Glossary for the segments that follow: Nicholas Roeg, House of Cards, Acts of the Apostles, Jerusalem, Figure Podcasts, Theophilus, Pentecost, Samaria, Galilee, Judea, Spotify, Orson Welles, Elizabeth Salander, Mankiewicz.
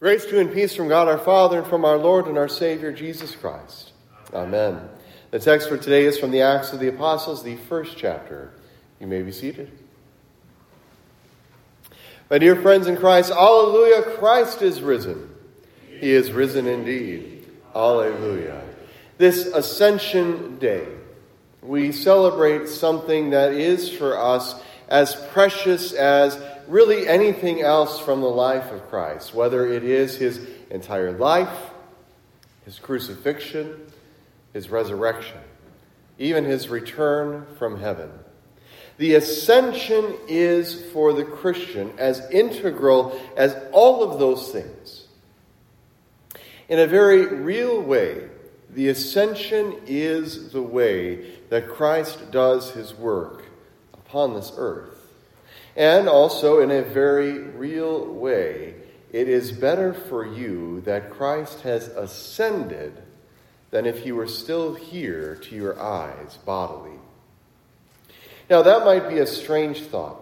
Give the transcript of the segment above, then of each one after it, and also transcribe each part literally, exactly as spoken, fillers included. Grace to you and peace from God our Father and from our Lord and our Savior, Jesus Christ. Amen. Amen. The text for today is from the Acts of the Apostles, the first chapter. You may be seated. My dear friends in Christ, hallelujah, Christ is risen. He is risen indeed. Hallelujah. This Ascension Day, we celebrate something that is for us as precious as really anything else from the life of Christ, whether it is his entire life, his crucifixion, his resurrection, even his return from heaven. The ascension is for the Christian as integral as all of those things. In a very real way, the ascension is the way that Christ does his work upon this earth. And also, in a very real way, it is better for you that Christ has ascended than if he were still here to your eyes bodily. Now, that might be a strange thought.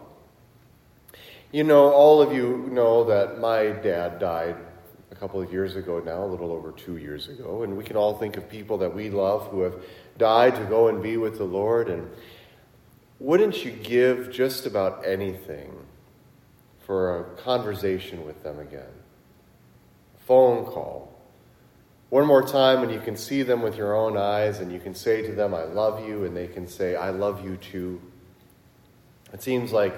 You know, all of you know that my dad died a couple of years ago now, a little over two years ago, and we can all think of people that we love who have died to go and be with the Lord, and wouldn't you give just about anything for a conversation with them again? A phone call. One more time, and you can see them with your own eyes, and you can say to them, I love you, and they can say, I love you too. It seems like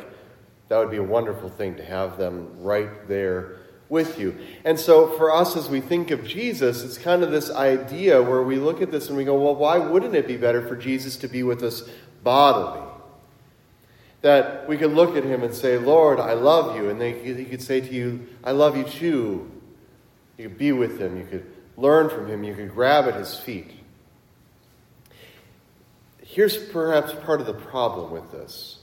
that would be a wonderful thing to have them right there with you. And so for us, as we think of Jesus, it's kind of this idea where we look at this and we go, well, why wouldn't it be better for Jesus to be with us bodily? That we could look at him and say, Lord, I love you. And they, he could say to you, I love you too. You could be with him. You could learn from him. You could grab at his feet. Here's perhaps part of the problem with this.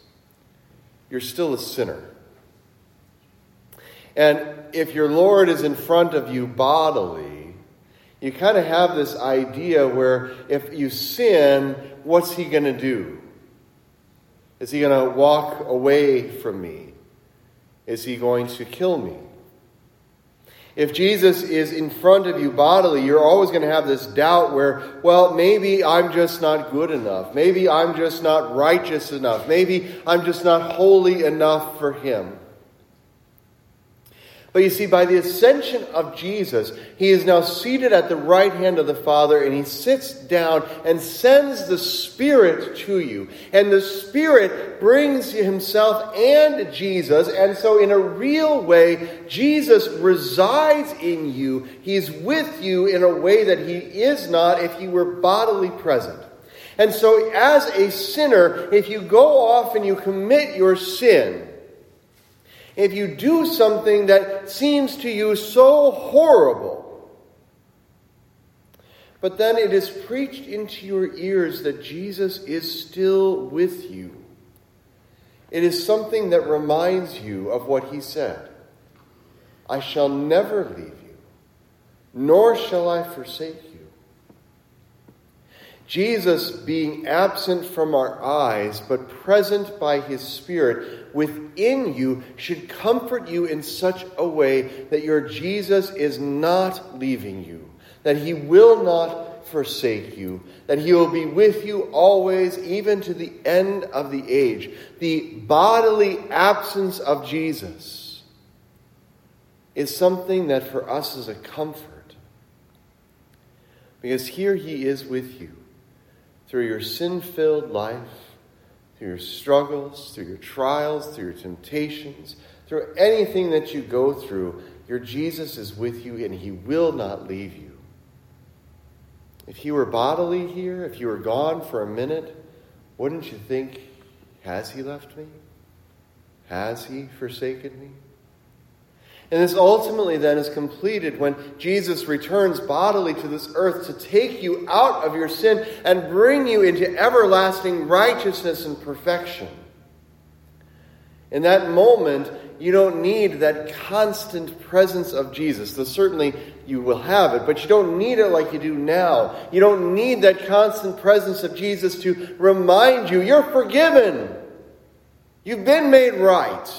You're still a sinner. And if your Lord is in front of you bodily, you kind of have this idea where if you sin, what's he going to do? Is he going to walk away from me? Is he going to kill me? If Jesus is in front of you bodily, you're always going to have this doubt where, well, maybe I'm just not good enough. Maybe I'm just not righteous enough. Maybe I'm just not holy enough for him. But you see, by the ascension of Jesus, he is now seated at the right hand of the Father, and he sits down and sends the Spirit to you. And the Spirit brings himself and Jesus, and so in a real way, Jesus resides in you. He's with you in a way that he is not if he were bodily present. And so as a sinner, if you go off and you commit your sin, if you do something that seems to you so horrible, but then it is preached into your ears that Jesus is still with you, it is something that reminds you of what he said. I shall never leave you, nor shall I forsake you. Jesus being absent from our eyes, but present by his Spirit within you, should comfort you in such a way that your Jesus is not leaving you, that he will not forsake you, that he will be with you always, even to the end of the age. The bodily absence of Jesus is something that for us is a comfort, because here he is with you. Through your sin-filled life, through your struggles, through your trials, through your temptations, through anything that you go through, your Jesus is with you and he will not leave you. If he were bodily here, if you were gone for a minute, wouldn't you think, has he left me? Has he forsaken me? And this ultimately then is completed when Jesus returns bodily to this earth to take you out of your sin and bring you into everlasting righteousness and perfection. In that moment, you don't need that constant presence of Jesus. Though certainly you will have it, but you don't need it like you do now. You don't need that constant presence of Jesus to remind you, you're forgiven. You've been made right.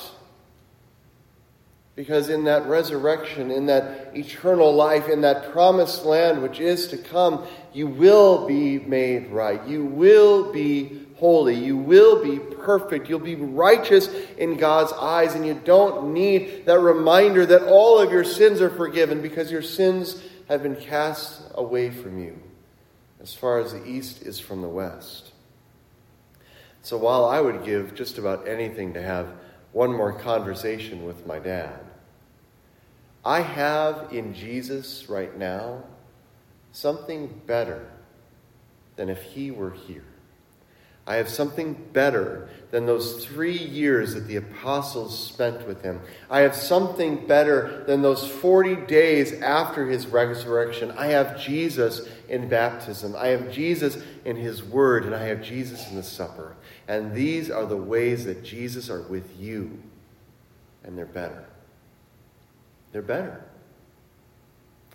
Because in that resurrection, in that eternal life, in that promised land which is to come, you will be made right. You will be holy. You will be perfect. You'll be righteous in God's eyes. And you don't need that reminder that all of your sins are forgiven because your sins have been cast away from you as far as the east is from the west. So while I would give just about anything to have one more conversation with my dad, I have in Jesus right now something better than if he were here. I have something better than those three years that the apostles spent with him. I have something better than those forty days after his resurrection. I have Jesus in baptism. I have Jesus in his word, and I have Jesus in the supper. And these are the ways that Jesus are with you. And they're better. They're better.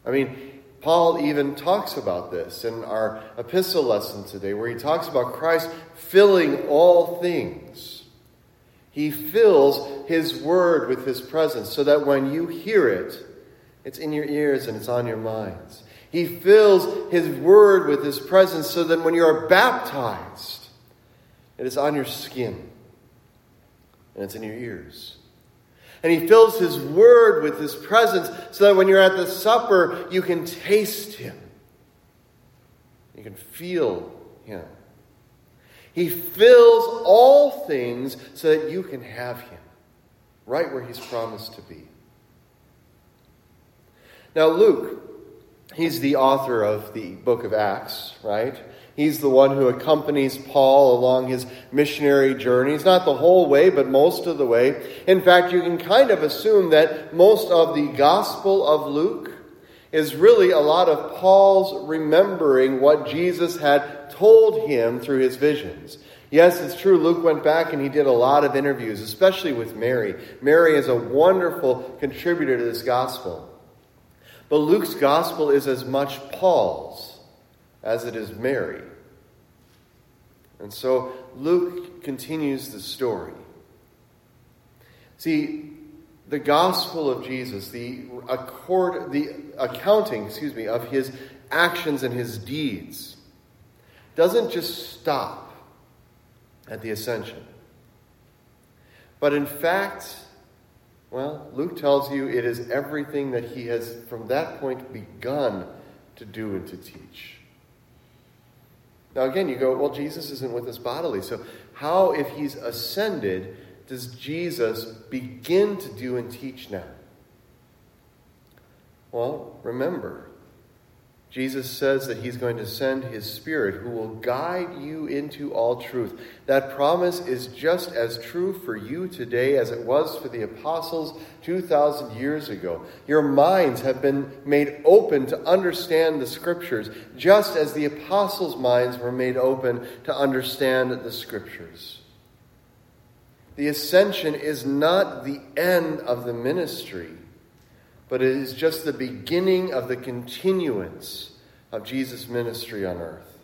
I mean, Paul even talks about this in our epistle lesson today, where he talks about Christ filling all things. He fills his word with his presence so that when you hear it, it's in your ears and it's on your minds. He fills his word with his presence so that when you are baptized, it is on your skin, and it's in your ears. And he fills his word with his presence so that when you're at the supper, you can taste him. You can feel him. He fills all things so that you can have him right where he's promised to be. Now, Luke, he's the author of the book of Acts, right? He's the one who accompanies Paul along his missionary journeys. Not the whole way, but most of the way. In fact, you can kind of assume that most of the Gospel of Luke is really a lot of Paul's remembering what Jesus had told him through his visions. Yes, it's true, Luke went back and he did a lot of interviews, especially with Mary. Mary is a wonderful contributor to this Gospel. But Luke's Gospel is as much Paul's as it is Mary. And so Luke continues the story. See, the gospel of Jesus, the accord, the accounting, excuse me, of his actions and his deeds doesn't just stop at the ascension. But in fact, well, Luke tells you it is everything that he has from that point begun to do and to teach. Now again, you go, well, Jesus isn't with us bodily. So how, if he's ascended, does Jesus begin to do and teach now? Well, remember, Jesus says that he's going to send his Spirit who will guide you into all truth. That promise is just as true for you today as it was for the apostles two thousand years ago. Your minds have been made open to understand the Scriptures, just as the apostles' minds were made open to understand the Scriptures. The ascension is not the end of the ministry, but it is just the beginning of the continuance of Jesus' ministry on earth.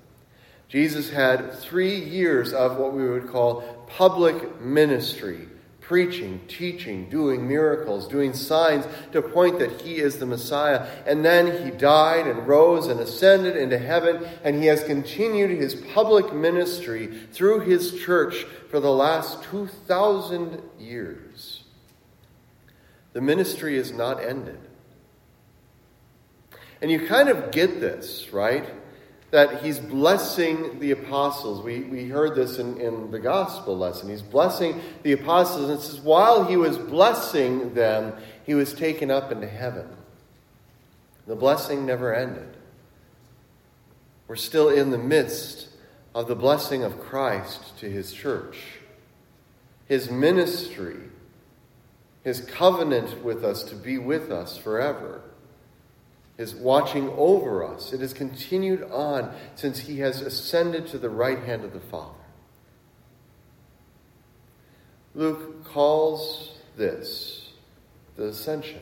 Jesus had three years of what we would call public ministry, preaching, teaching, doing miracles, doing signs to point that he is the Messiah. And then he died and rose and ascended into heaven, and he has continued his public ministry through his church for the last two thousand years. The ministry is not ended. And you kind of get this, right? That he's blessing the apostles. We, we heard this in, in the gospel lesson. He's blessing the apostles. And it says, while he was blessing them, he was taken up into heaven. The blessing never ended. We're still in the midst of the blessing of Christ to his church. His ministry, his covenant with us to be with us forever, his watching over us, it has continued on since he has ascended to the right hand of the Father. Luke calls this the ascension.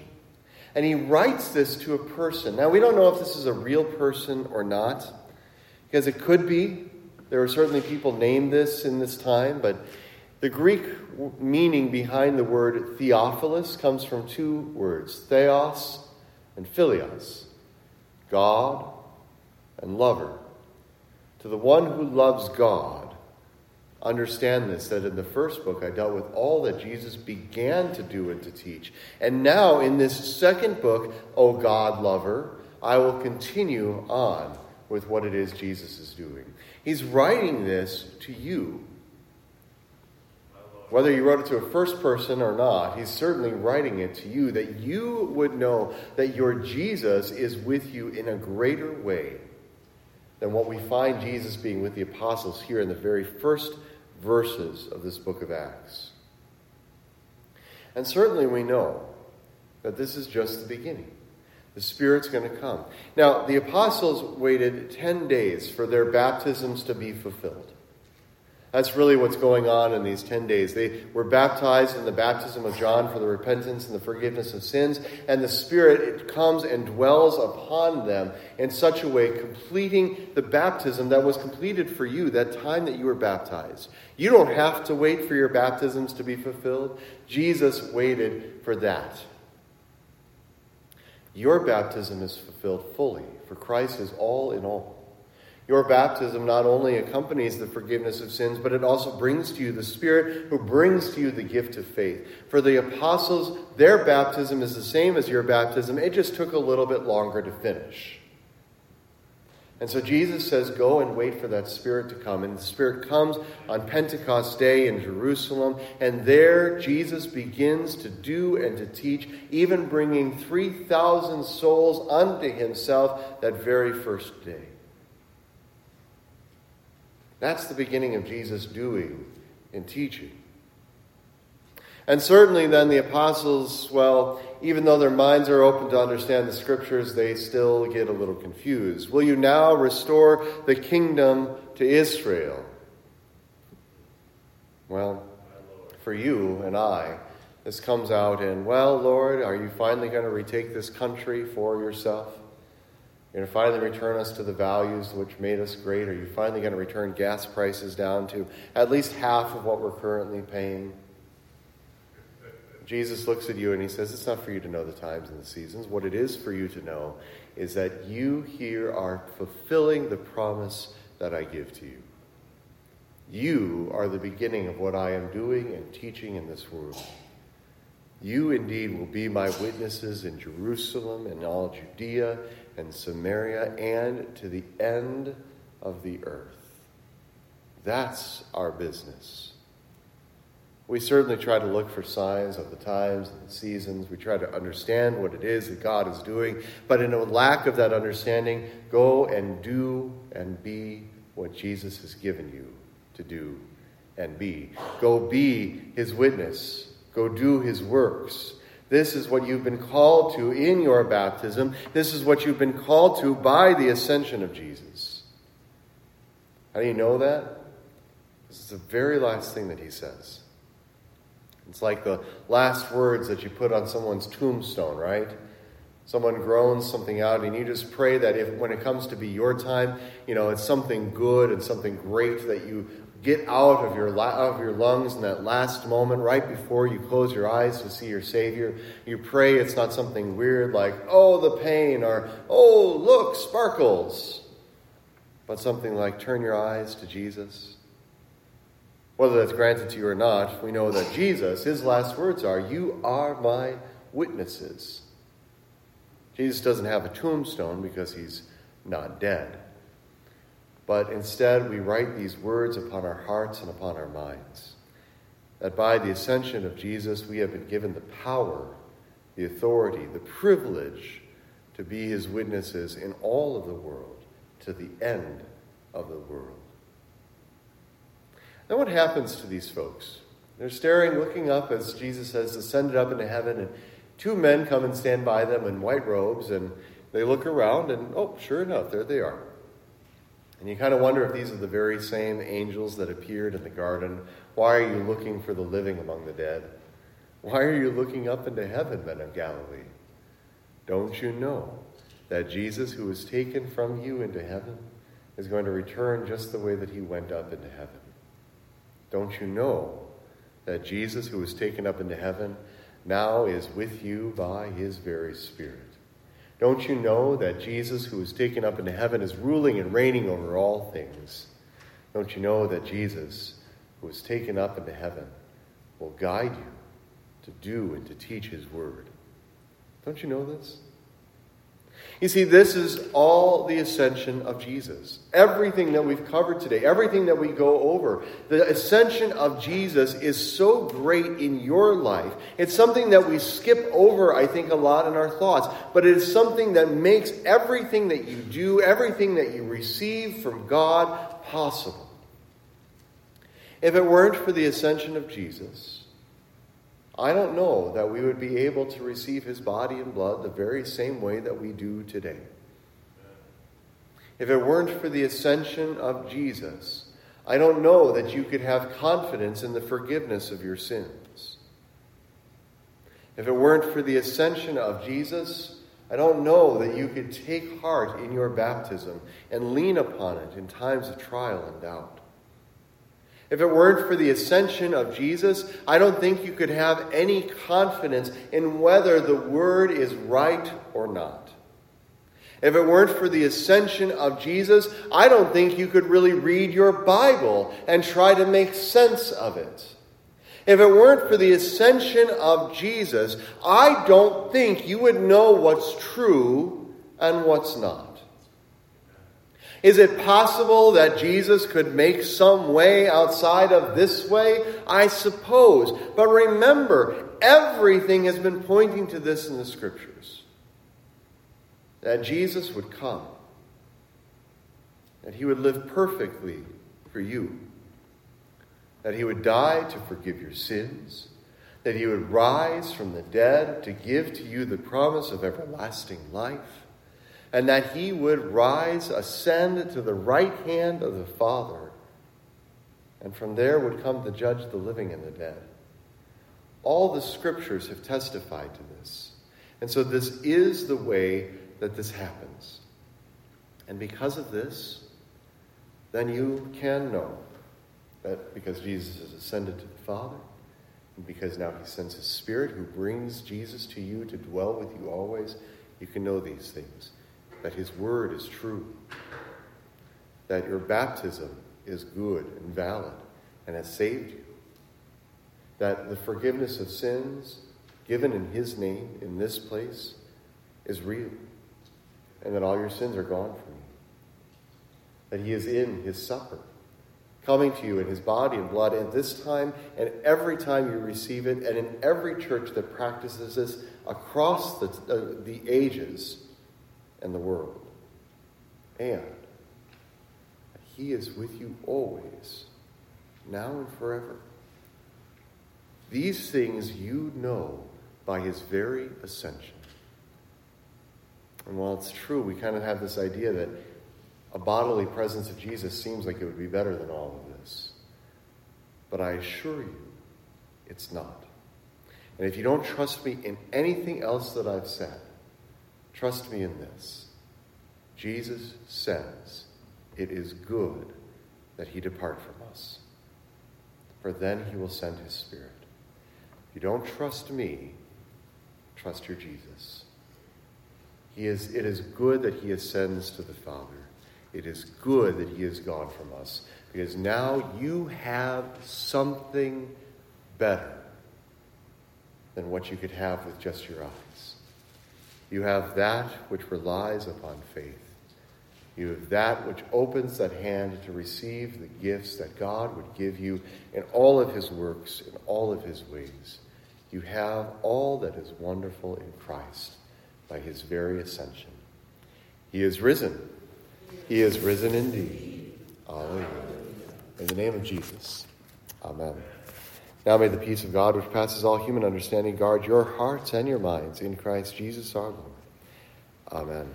And he writes this to a person. Now, we don't know if this is a real person or not, because it could be. There were certainly people named this in this time, but The Greek meaning behind the word Theophilus comes from two words, theos and philios, God and lover. To the one who loves God, understand this, that in the first book I dealt with all that Jesus began to do and to teach. And now in this second book, O God lover, I will continue on with what it is Jesus is doing. He's writing this to you. Whether you wrote it to a first person or not, he's certainly writing it to you that you would know that your Jesus is with you in a greater way than what we find Jesus being with the apostles here in the very first verses of this book of Acts. And certainly we know that this is just the beginning. The Spirit's going to come. Now, the apostles waited ten days for their baptisms to be fulfilled. That's really what's going on in these ten days. They were baptized in the baptism of John for the repentance and the forgiveness of sins, and the Spirit it comes and dwells upon them in such a way, completing the baptism that was completed for you that time that you were baptized. You don't have to wait for your baptisms to be fulfilled. Jesus waited for that. Your baptism is fulfilled fully, for Christ is all in all. Your baptism not only accompanies the forgiveness of sins, but it also brings to you the Spirit who brings to you the gift of faith. For the apostles, their baptism is the same as your baptism. It just took a little bit longer to finish. And so Jesus says, go and wait for that Spirit to come. And the Spirit comes on Pentecost Day in Jerusalem. And there Jesus begins to do and to teach, even bringing three thousand souls unto himself that very first day. That's the beginning of Jesus doing and teaching. And certainly then the apostles, well, even though their minds are open to understand the Scriptures, they still get a little confused. Will you now restore the kingdom to Israel? Well, for you and I, this comes out in, well, Lord, are you finally going to retake this country for yourself? You're going to finally return us to the values which made us great? Are you finally going to return gas prices down to at least half of what we're currently paying? Jesus looks at you and he says, it's not for you to know the times and the seasons. What it is for you to know is that you here are fulfilling the promise that I give to you. You are the beginning of what I am doing and teaching in this world. You indeed will be my witnesses in Jerusalem and all Judea and Samaria, and to the end of the earth. That's our business. We certainly try to look for signs of the times and the seasons. We try to understand what it is that God is doing. But in a lack of that understanding, go and do and be what Jesus has given you to do and be. Go be his witness. Go do his works. This is what you've been called to in your baptism. This is what you've been called to by the ascension of Jesus. How do you know that? This is the very last thing that he says. It's like the last words that you put on someone's tombstone, right? Someone groans something out, and you just pray that if when it comes to be your time, you know, it's something good and something great that you get out of your out of your lungs in that last moment right before you close your eyes to see your Savior. You pray it's not something weird like, oh, the pain, or, oh, look, sparkles. But something like, turn your eyes to Jesus. Whether that's granted to you or not, we know that Jesus, his last words are, you are my witnesses. Jesus doesn't have a tombstone because he's not dead. But instead, we write these words upon our hearts and upon our minds, that by the ascension of Jesus, we have been given the power, the authority, the privilege to be his witnesses in all of the world, to the end of the world. Now, what happens to these folks? They're staring, looking up as Jesus has ascended up into heaven, and two men come and stand by them in white robes, and they look around, and oh, sure enough, there they are. And you kind of wonder if these are the very same angels that appeared in the garden. Why are you looking for the living among the dead? Why are you looking up into heaven, men of Galilee? Don't you know that Jesus, who was taken from you into heaven, is going to return just the way that he went up into heaven? Don't you know that Jesus, who was taken up into heaven, now is with you by his very Spirit. Don't you know that Jesus, who was taken up into heaven, is ruling and reigning over all things? Don't you know that Jesus, who was taken up into heaven, will guide you to do and to teach his word? Don't you know this? You see, this is all the ascension of Jesus. Everything that we've covered today, everything that we go over, the ascension of Jesus is so great in your life. It's something that we skip over, I think, a lot in our thoughts. But it is something that makes everything that you do, everything that you receive from God possible. If it weren't for the ascension of Jesus, I don't know that we would be able to receive his body and blood the very same way that we do today. If it weren't for the ascension of Jesus, I don't know that you could have confidence in the forgiveness of your sins. If it weren't for the ascension of Jesus, I don't know that you could take heart in your baptism and lean upon it in times of trial and doubt. If it weren't for the ascension of Jesus, I don't think you could have any confidence in whether the word is right or not. If it weren't for the ascension of Jesus, I don't think you could really read your Bible and try to make sense of it. If it weren't for the ascension of Jesus, I don't think you would know what's true and what's not. Is it possible that Jesus could make some way outside of this way? I suppose. But remember, everything has been pointing to this in the Scriptures. That Jesus would come. That he would live perfectly for you. That he would die to forgive your sins. That he would rise from the dead to give to you the promise of everlasting life. And that he would rise, ascend to the right hand of the Father, and from there would come to judge the living and the dead. All the Scriptures have testified to this. And so this is the way that this happens. And because of this, then you can know that because Jesus has ascended to the Father, and because now he sends his Spirit who brings Jesus to you to dwell with you always, you can know these things. That his word is true, that your baptism is good and valid and has saved you, that the forgiveness of sins given in his name in this place is real, and that all your sins are gone from you, that he is in his supper, coming to you in his body and blood, and this time and every time you receive it, and in every church that practices this across the, uh, the ages, and the world, and that he is with you always, now and forever. These things you know by his very ascension. And while it's true, we kind of have this idea that a bodily presence of Jesus seems like it would be better than all of this. But I assure you, it's not. And if you don't trust me in anything else that I've said, trust me in this. Jesus says it is good that he depart from us, for then he will send his Spirit. If you don't trust me, trust your Jesus. He is, it is good that he ascends to the Father. It is good that he is gone from us, because now you have something better than what you could have with just your eyes. You have that which relies upon faith. You have that which opens that hand to receive the gifts that God would give you in all of his works, in all of his ways. You have all that is wonderful in Christ by his very ascension. He is risen. He is risen indeed. Alleluia. In the name of Jesus. Amen. Now may the peace of God, which passes all human understanding, guard your hearts and your minds in Christ Jesus our Lord. Amen.